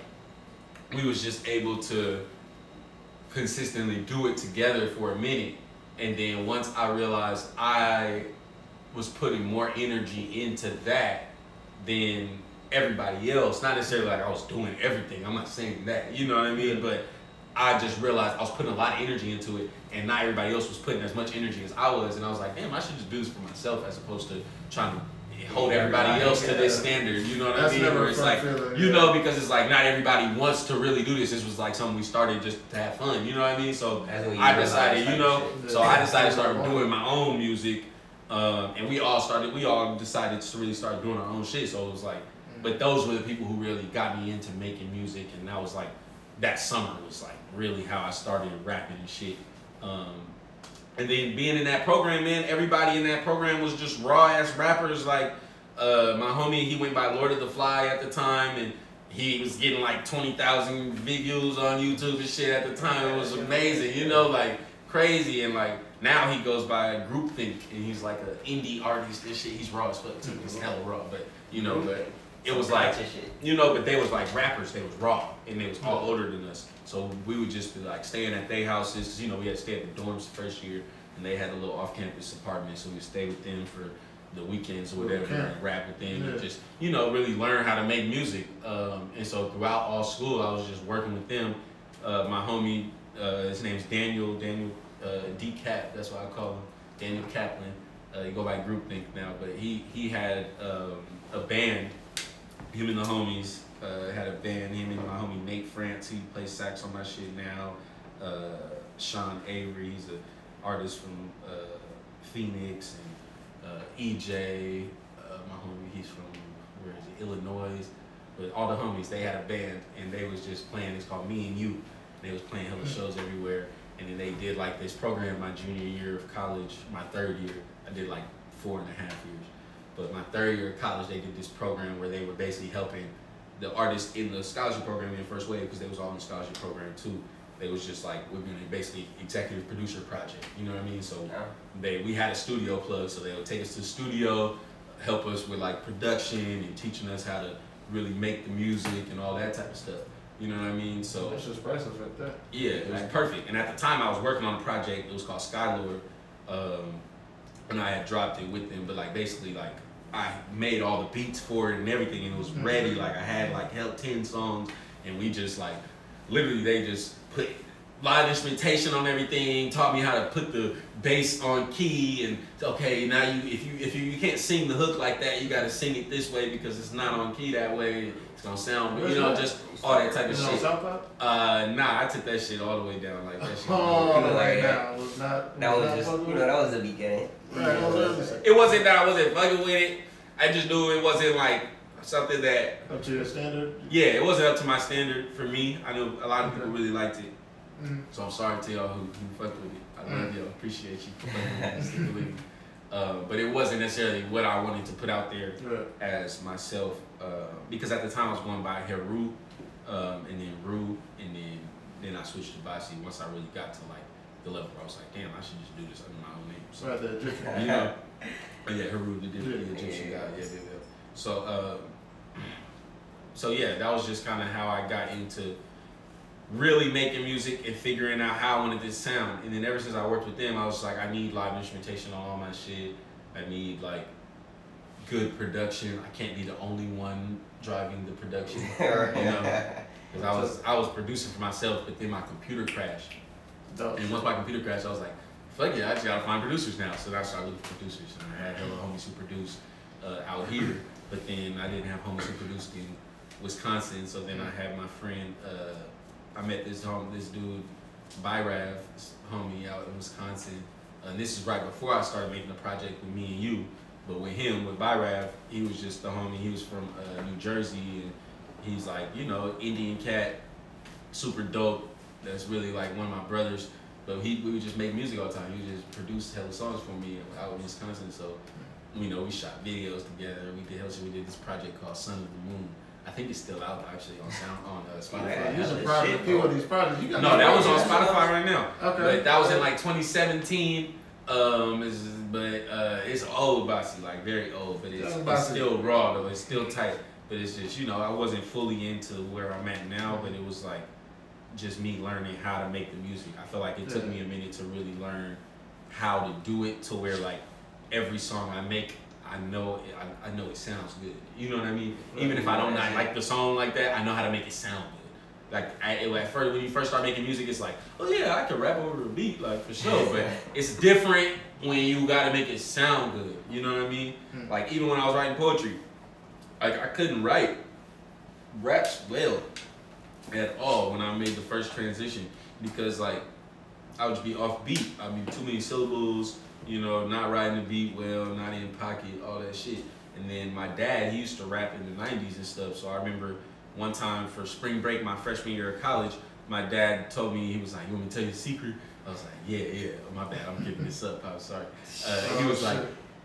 we was just able to consistently do it together for a minute. And then once I realized I was putting more energy into that than everybody else. Not necessarily like I was doing everything. I'm not saying that. You know what I mean? But I just realized I was putting a lot of energy into it, and not everybody else was putting as much energy as I was. And I was like, damn, I should just do this for myself as opposed to trying to hold everybody else to this standard. You know what I mean? Or it's like, you know, because it's like not everybody wants to really do this. This was like something we started just to have fun. You know what I mean? So I decided, you know, so I decided to start doing my own music, and we all decided to really start doing our own shit. So it was like, but those were the people who really got me into making music, and that was like, that summer was like really how I started rapping and shit. And then being in that program, man, everybody in that program was just raw-ass rappers. Like, my homie, he went by Lord of the Fly at the time, and he was getting like 20,000 views on YouTube and shit at the time. It was amazing, you know, like crazy. And like, now he goes by Groupthink, and he's like an indie artist and shit. He's raw as fuck, too. He's hella raw, but, you know, but it was like, you know, but they was like rappers. They was raw, and they was all older than us. So we would just be like staying at their houses, cause, you know, we had to stay at the dorms the first year, and they had a little off-campus apartment, so we'd stay with them for the weekends or whatever, and rap with them, and just, you know, really learn how to make music. And so throughout all school, I was just working with them. My homie, his name's Daniel D. Cap, that's what I call him, Daniel Kaplan. He go by Groupthink now, but he had a band, him and the homies. Had a band, him and my homie Nate France, he plays sax on my shit now. Sean Avery, he's an artist from Phoenix, and EJ, my homie, he's from, where is it, Illinois. But all the homies, they had a band, and they was just playing, it's called Me and You. They was playing hella shows everywhere, and then they did like this program my junior year of college, my third year, I did like 4.5 years. But my third year of college, they did this program where they were basically helping the artists in the scholarship program in First Wave, because they was all in the scholarship program too. They was just like, we're gonna basically executive producer project, you know what I mean? So we had a studio plug, so they would take us to the studio, help us with like production and teaching us how to really make the music and all that type of stuff. You know what I mean? So that's just priceless right there. Yeah, it was perfect. And at the time I was working on a project, it was called Skylord, and I had dropped it with them, but like basically like, I made all the beats for it and everything, and it was ready. Like I had like 10 songs, and we just like, literally they just put live instrumentation on everything, taught me how to put the bass on key, and okay, now if you can't sing the hook like that, you gotta sing it this way because it's not on key that way. It's gonna sound, you know, just all that type of shit. Nah, I took that shit all the way down like that. Shit. That was the beginning. It wasn't that I wasn't fucking with it. I just knew it wasn't like something that up to your standard. Yeah, it wasn't up to my standard for me. I knew a lot of people really liked it, so I'm sorry to y'all who fucked with it. I love y'all, appreciate you. But it wasn't necessarily what I wanted to put out there as myself, because at the time I was going by Heru, and then Rue, and then I switched to Bossy once I really got to like the level where I was like, damn, I should just do this under my own name. So, right, the Egyptian, you know, yeah, Heru, the Egyptian guy, So, yeah, that was just kind of how I got into really making music and figuring out how I wanted this sound. And then ever since I worked with them, I was like, I need live instrumentation on all my shit. I need like good production. I can't be the only one driving the production, you know, because I was producing for myself, but then my computer crashed. And once my computer crashed, I was like, fuck yeah, I just gotta find producers now. So I started looking for producers, and I had hella homies who produced out here, but then I didn't have homies who produced in Wisconsin. So then I had my friend, I met this dude, Byrav, homie out in Wisconsin. And this is right before I started making the project with Me and You. But with him, with Byrav, he was just the homie. He was from New Jersey, and he's like, you know, Indian cat, super dope. That's really like one of my brothers. But we would just make music all the time. He would just produce hella songs for me out in Wisconsin. So, you know, we shot videos together. We did hella shit. We did this project called Son of the Moon. I think it's still out actually on Spotify. You're surprised to people with these projects. You got no, that was on Spotify right now. Okay. But that was in like 2017. It's old Bossy, like very old, but it's still raw though. It's still tight. But it's just, you know, I wasn't fully into where I'm at now, but it was like just me learning how to make the music. I feel like it took me a minute to really learn how to do it to where like every song I make, I know it sounds good. You know what I mean? Even if I don't like the song like that, I know how to make it sound good. Like at first, when you first start making music, it's like, oh yeah, I can rap over the beat, like for sure. But it's different when you gotta make it sound good. You know what I mean? Like even when I was writing poetry, like I couldn't write raps well at all when I made the first transition, because like I would just be off beat. I'd be too many syllables, you know, not riding the beat well, not in pocket, all that shit. And then my dad, he used to rap in the 90s and stuff, so I remember one time for spring break, my freshman year of college, my dad told me, he was like, you want me to tell you a secret? I was like, yeah, my bad, I'm giving this up, I'm sorry.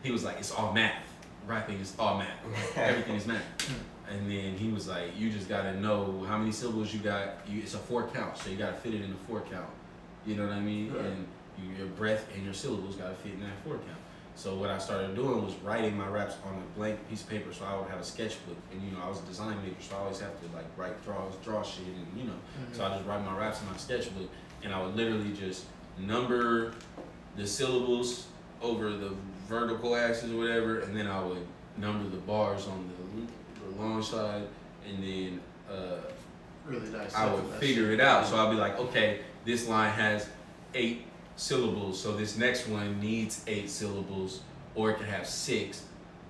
He was like, it's all math. Rapping is all math. Everything is math. And then he was like, you just gotta know how many syllables you got. It's a 4 count, so you gotta fit it in the 4 count. You know what I mean? Right. And your breath and your syllables gotta fit in that 4 count. So what I started doing was writing my raps on a blank piece of paper. So I would have a sketchbook, and you know I was a design maker, so I always have to like draw shit, and you know. So I just write my raps in my sketchbook, and I would literally just number the syllables over the vertical axis or whatever, and then I would number the bars on the long side, and then really nice. I would figure it out. So I'd be like, okay, this line has 8 syllables, so this next one needs 8 syllables, or it could have 6,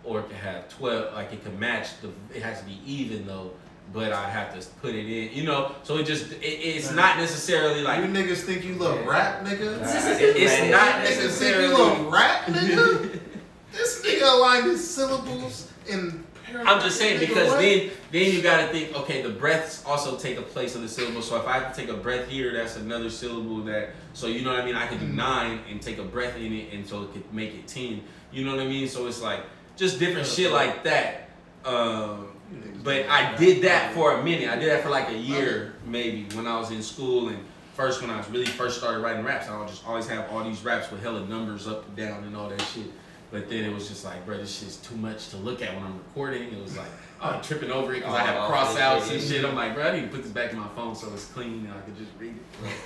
or it could have 12. Like it could match the. It has to be even though, but I have to put it in. You know, so it just it's not necessarily like you niggas think you love rap, nigga. It's not necessarily think you love rap, nigga. This nigga aligned his syllables in. I'm just saying, because then you gotta think, okay, the breaths also take a place of the syllable. So if I have to take a breath here, that's another syllable that, so you know what I mean? I could do 9 and take a breath in it, and so it could make it 10. You know what I mean? So it's like, just different shit like that. But I did that for a minute. I did that for like a year, maybe, when I was in school. And first, when I was really first started writing raps, I would just always have all these raps with hella numbers up and down and all that shit. But then it was just like, bro, this shit's too much to look at when I'm recording. It was like, I'm tripping over it because I have cross-outs and shit. I'm like, bro, I need to put this back in my phone so it's clean and I could just read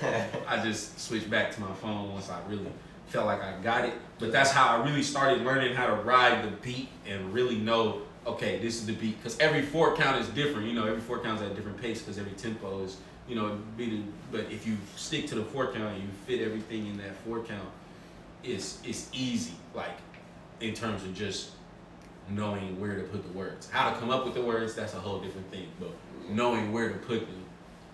it. I just switched back to my phone once I really felt like I got it. But that's how I really started learning how to ride the beat and really know, okay, this is the beat. Because every 4 count is different. You know, every 4 count is at a different pace because every tempo is, you know, beating. But if you stick to the 4 count and you fit everything in that 4 count, it's easy. Like, in terms of just knowing where to put the words. How to come up with the words, that's a whole different thing. But knowing where to put them,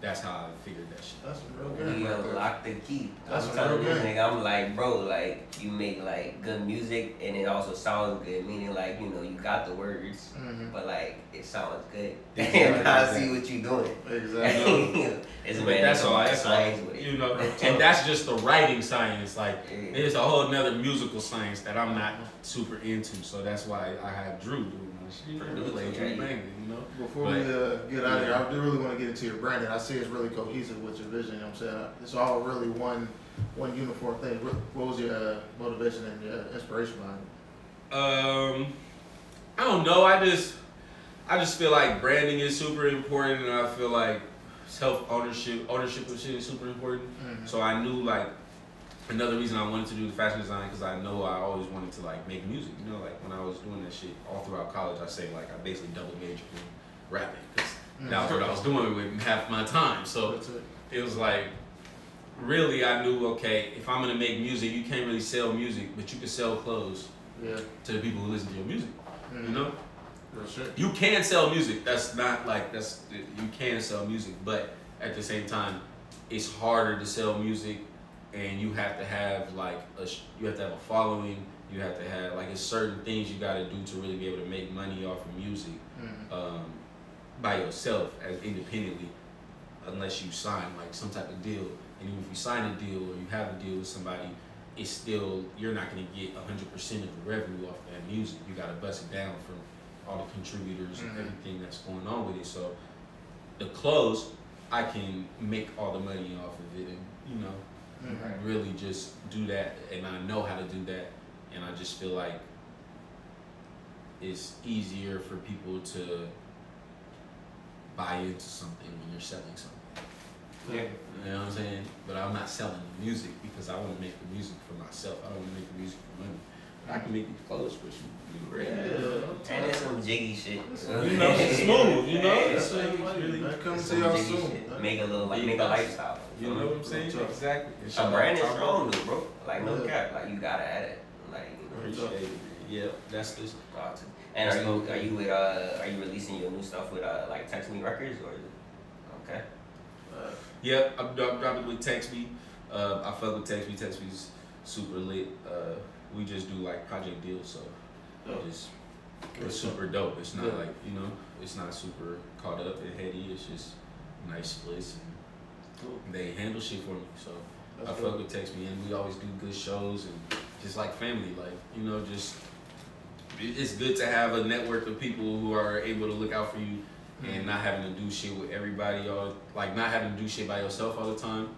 that's how I figured that shit. That's real good. You unlock the key. That's real good. I'm like, bro, like, you make, like, good music, and it also sounds good. Meaning, like, you know, you got the words, but, like, it sounds good. And I see what you doing. Exactly. That's all I science with it. You know, and that's just the writing science. Like, there's a whole another musical science that I'm not super into. So that's why I have Drew doing Before we get out of here, I really want to get into your branding. I see it's really cohesive with your vision. You know what I'm saying? It's all really one uniform thing. What was your motivation and your inspiration behind it? I don't know. I just feel like branding is super important, and I feel like ownership of shit is super important. So I knew like another reason I wanted to do the fashion design, because I know I always wanted to like make music. You know, like when I was doing that shit all throughout college, I say like I basically double majored in rapping because that was what I was doing with half my time. So it was like, really I knew, okay, if I'm gonna make music, you can't really sell music, but you can sell clothes to the people who listen to your music. You know, you can sell music. That's not like you can sell music, but at the same time, it's harder to sell music. And you have to have like a following. You have to have like certain things you got to do to really be able to make money off of music by yourself as independently, unless you sign like some type of deal. And even if you sign a deal or you have a deal with somebody, it's still you're not going to get 100% of the revenue off that music. You got to bust it down from all the contributors and everything that's going on with it. So the clothes, I can make all the money off of it, and you know. I really just do that, and I know how to do that, and I just feel like it's easier for people to buy into something when you're selling something. You know what I'm saying? But I'm not selling the music because I want to make the music for myself. I don't want to make the music for money. I can make these clothes for you. Ready? Yeah. And it's some jiggy shit. You know, it's smooth. You know, it's really coming to y'all soon. Make a little, like, make a lifestyle. You know what I'm saying? Exactly. A brand is strong, bro. Like no cap. Like you gotta add it. Like appreciate it. Yeah, that's just awesome. And are you releasing your new stuff with like Text Me Records or? Okay. Yep, I'm dropping with Text Me. I fuck with Text Me. Text Me's super lit. We just do like project deals, so it's super dope. It's not like, you know, it's not super caught up and heady. It's just nice splits. And they handle shit for me, so that's I fuck with Text Me, and we always do good shows and just like family, like, you know, just it's good to have a network of people who are able to look out for you. And not having to do shit with everybody, or like not having to do shit by yourself all the time.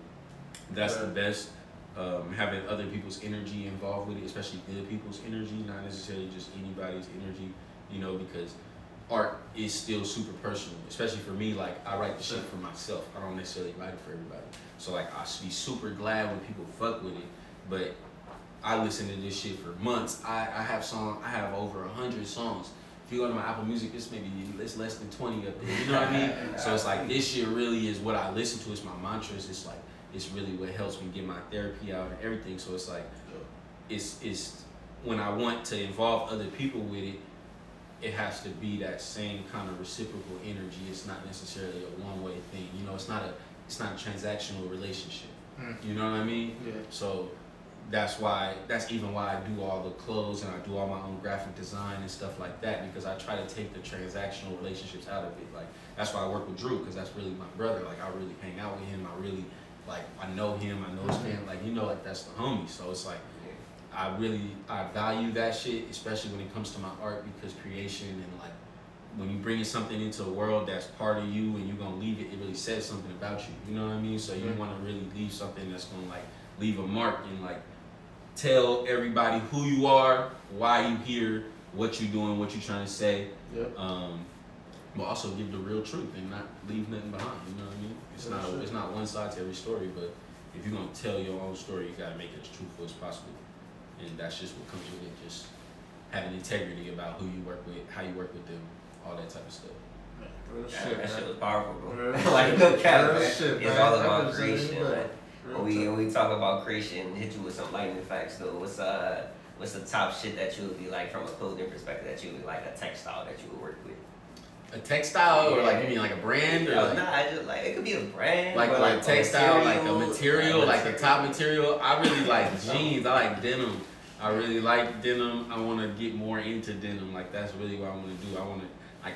That's the best. Having other people's energy involved with it, especially good people's energy, not necessarily just anybody's energy, you know, because art is still super personal, especially for me. Like, I write the shit for myself. I don't necessarily write it for everybody. So like, I should be super glad when people fuck with it, but I listen to this shit for months. I have over 100 songs. If you go to my Apple Music, it's maybe it's less than 20 up there. You know what I mean? So it's like this shit really is what I listen to. It's my mantras. It's like it's really what helps me get my therapy out and everything. So it's like it's when I want to involve other people with it, it has to be that same kind of reciprocal energy. It's not necessarily a one-way thing. You know, it's not a transactional relationship. You know what I mean? Yeah. So that's even why I do all the clothes and I do all my own graphic design and stuff like that, because I try to take the transactional relationships out of it. Like, that's why I work with Drew, because that's really my brother. Like, I really hang out with him. I really, like, I know him, I know his family, like, you know, like, that's the homie. So it's like, I value that shit, especially when it comes to my art, because creation and, like, when you bringing something into a world that's part of you and you're gonna leave it, it really says something about you. You know what I mean? So you wanna really leave something that's gonna, like, leave a mark and, like, tell everybody who you are, why you here, what you doing, what you trying to say, but also give the real truth and not leave nothing behind. You know what I mean? It's not one side to every story, but if you're gonna tell your own story, you gotta make it as truthful as possible, and that's just what comes with it. Just having integrity about who you work with, how you work with them, all that type of stuff. That shit was powerful, bro. Like, no cap, it's all about creation. When we talk about creation, hit you with some lightning facts though. What's the top shit that you would be like from a clothing perspective that you would like a textile that you would work with? A textile, or like, you mean like a brand? Or like, nah, I just like, it could be a brand. Like textile, material, like a material, like a top material. I really like jeans. I like denim. I really like denim. I want to get more into denim. Like, that's really what I want to do.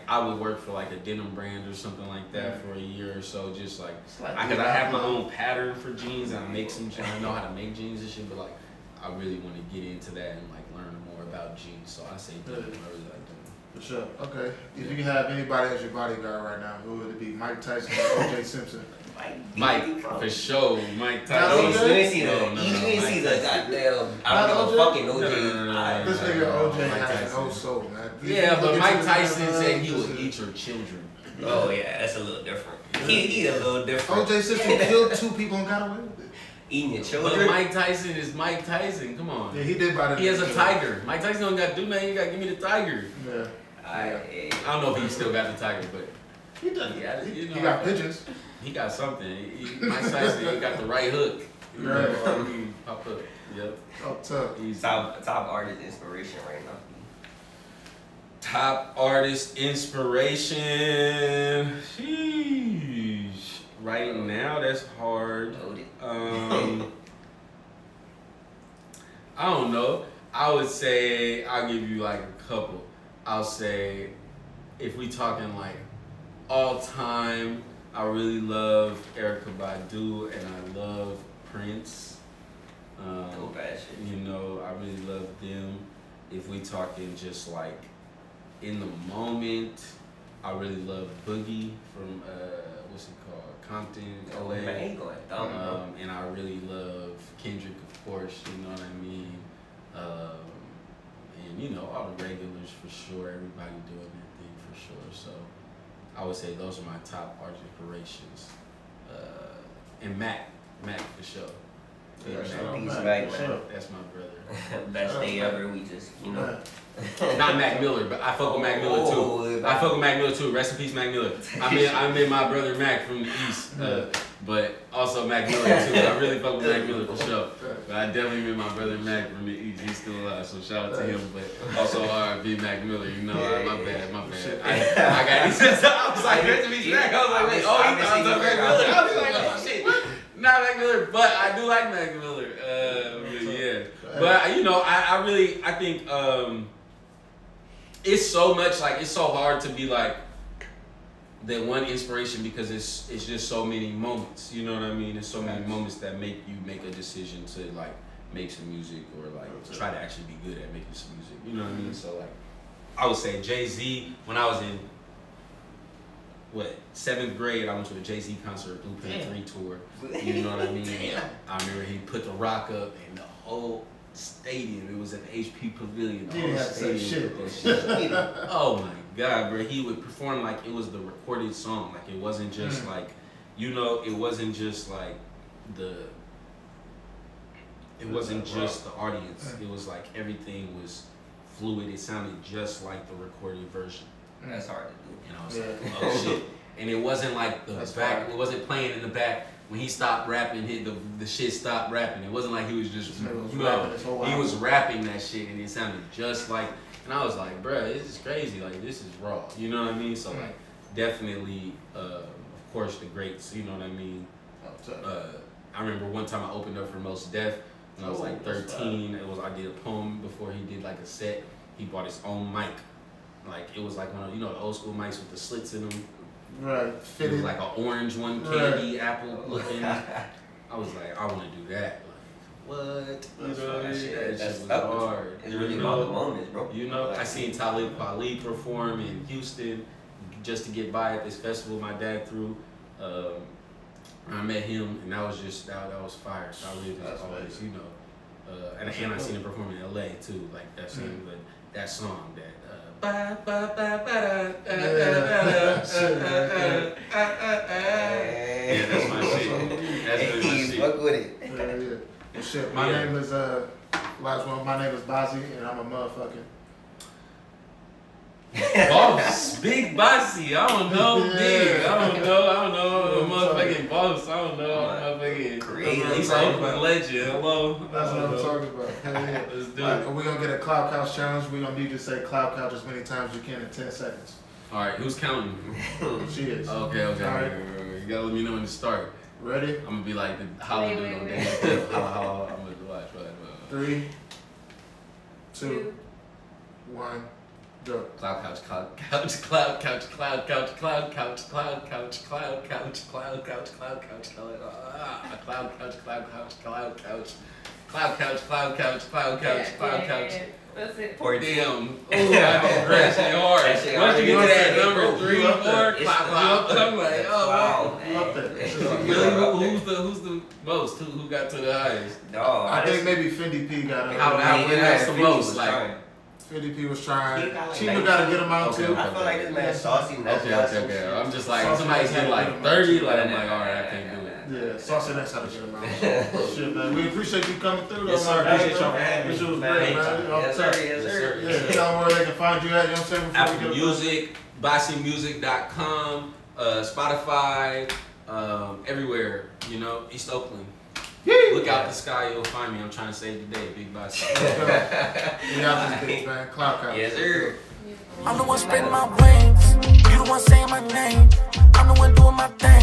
I would work for like a denim brand or something like that for a year or so, just like, because I have my own pattern for jeans and I make some jeans. I know how to make jeans and shit, but like, I really want to get into that and like learn more about jeans. So I say denim. I really like denim. For sure. Okay. If you could have anybody as your bodyguard right now, who would it be? Mike Tyson or O.J. Simpson? Mike, for sure. Mike Tyson. You didn't see that. You didn't see the goddamn. I don't give a fucking OJ. No. This nigga OJ has an old soul, man. Yeah, but Mike Tyson said he would eat your children. Oh yeah, that's a little different. He a little different. OJ Simpson killed 2 people and got away with it. Eating your children. But Mike Tyson is Mike Tyson. Come on. Yeah, he did by the. He has a tiger. Mike Tyson don't got to do nothing. You got to give me the tiger. Yeah. I don't know if he still got the tiger, but he does. Yeah, he got pigeons. He got something. Mike Tyson, he got the right hook. Right. Pop up. Yep. Up top. Top artist inspiration right now. Top artist inspiration. Sheesh. Right now, that's hard. I don't know. I would say I'll give you like a couple. I'll say, if we talking like all time, I really love Erykah Badu and I love Prince. You know, I really love them. If we talking just like in the moment, I really love Boogie from what's it called, Compton, LA. And I really love Kendrick, of course. You know what I mean. And you know, all the regulars for sure. Everybody doing their thing for sure. So I would say those are my top art inspirations. And Mac for sure. That's my brother. Best day ever. We just, you know. Not Mac Miller, but I fuck with Mac Miller too. I fuck with Mac Miller too. Rest in peace, Mac Miller. I met my brother Mac from the East, but also Mac Miller too. I really fuck with Mac Miller for sure. But I definitely met my brother Mac from the East. He's still alive, so shout out to him. But also R.I.P. Mac Miller. You know, my bad. I got these. I was like, rest in peace, Mac. I was like, wait, oh, he thought up Mac Miller. I was like, oh shit. Not Mac Miller, but I do like Mac Miller. But you know, I think it's so much, like, it's so hard to be like that one inspiration, because it's just so many moments. You know what I mean? There's so many moments that make you make a decision to like make some music, or like try to actually be good at making some music. You know what I mean? So like, I would say Jay Z, when I was in seventh grade, I went to a Jay Z concert, Blueprint 3 tour. You know what I mean? I remember he put the rock up and the whole stadium. It was an HP Pavilion. The whole stadium. Oh my God, bro! He would perform like it was the recorded song. Like it wasn't just like, you know, it wasn't just like the audience. It was like everything was fluid. It sounded just like the recorded version. And that's hard to do. And I was like, oh shit. And it wasn't like it wasn't playing in the back. When he stopped rapping, the shit stopped rapping. It wasn't like he was just, he was rapping that shit and it sounded just like, and I was like, bruh, this is crazy. Like, this is raw. You know what I mean? So like, definitely, of course, the greats, you know what I mean? I remember one time I opened up for Most Def when I was like 13. It was, I did a poem before he did like a set. He bought his own mic. Like, it was like one of, you know, the old school mics with the slits in them. Right. It was like an orange one, candy apple looking. I was like, I want to do that. Like, what? That's hard. It's really about the moment, bro. You know, I seen Talib Kweli perform in Houston just to get by at this festival my dad threw. I met him, and that was just, that was fire. Talib is always, you know. And I seen him perform in L.A. too, like that song, but that song that. Yeah, that's my shit. That's really my shit. Fuck with it. Yeah. Shit, my name is last one. My name is Bossy, and I'm a motherfucking boss. Big Bossy. I don't know. Big. I don't know. Motherfucking boss. I don't know. Motherfucking crazy. He's like a legend. Hello. That's what I'm talking about. Let's do it. We're gonna get a Cloud Cow challenge. We're gonna need you to say Cloud Cow as many times as you can in 10 seconds. All right. Who's counting? She is. Okay. Okay. All right. You gotta let me know when to start. Ready? I'm gonna be like the holla dude on dance. Holla. I'm gonna watch. Right. 3, 2, 1. Cloud couch. That's it. Poor damn. Ooh, I'm crashing hard. Once you get to that number 3 or 4, cloud. I'm like, oh, really? Who's the most? Who got to the highest? I think maybe Fendi P got it. That's the most, like. 50p was trying. Chico gotta get him out too. I feel like this man saucy. Okay. I'm just like, somebody's hit like 30, like I'm like, all right, I can't do it. Yeah, saucy, that's how to get him out. Shit, man, we appreciate you coming through. Yes, sir. Appreciate y'all having me. This was great, man. Yes, sir. Yeah, tell them where they can find you at. You know what I'm saying? Apple Music, BossyMusic.com, Spotify, everywhere. You know, East Oakland. Look out the sky, you'll find me. I'm trying to save the day, Big Boss. We got this bitch, man. Cloud Cow. Yes, sir. I'm the one spreading my wings. You the one saying my name. I'm the one doing my thing.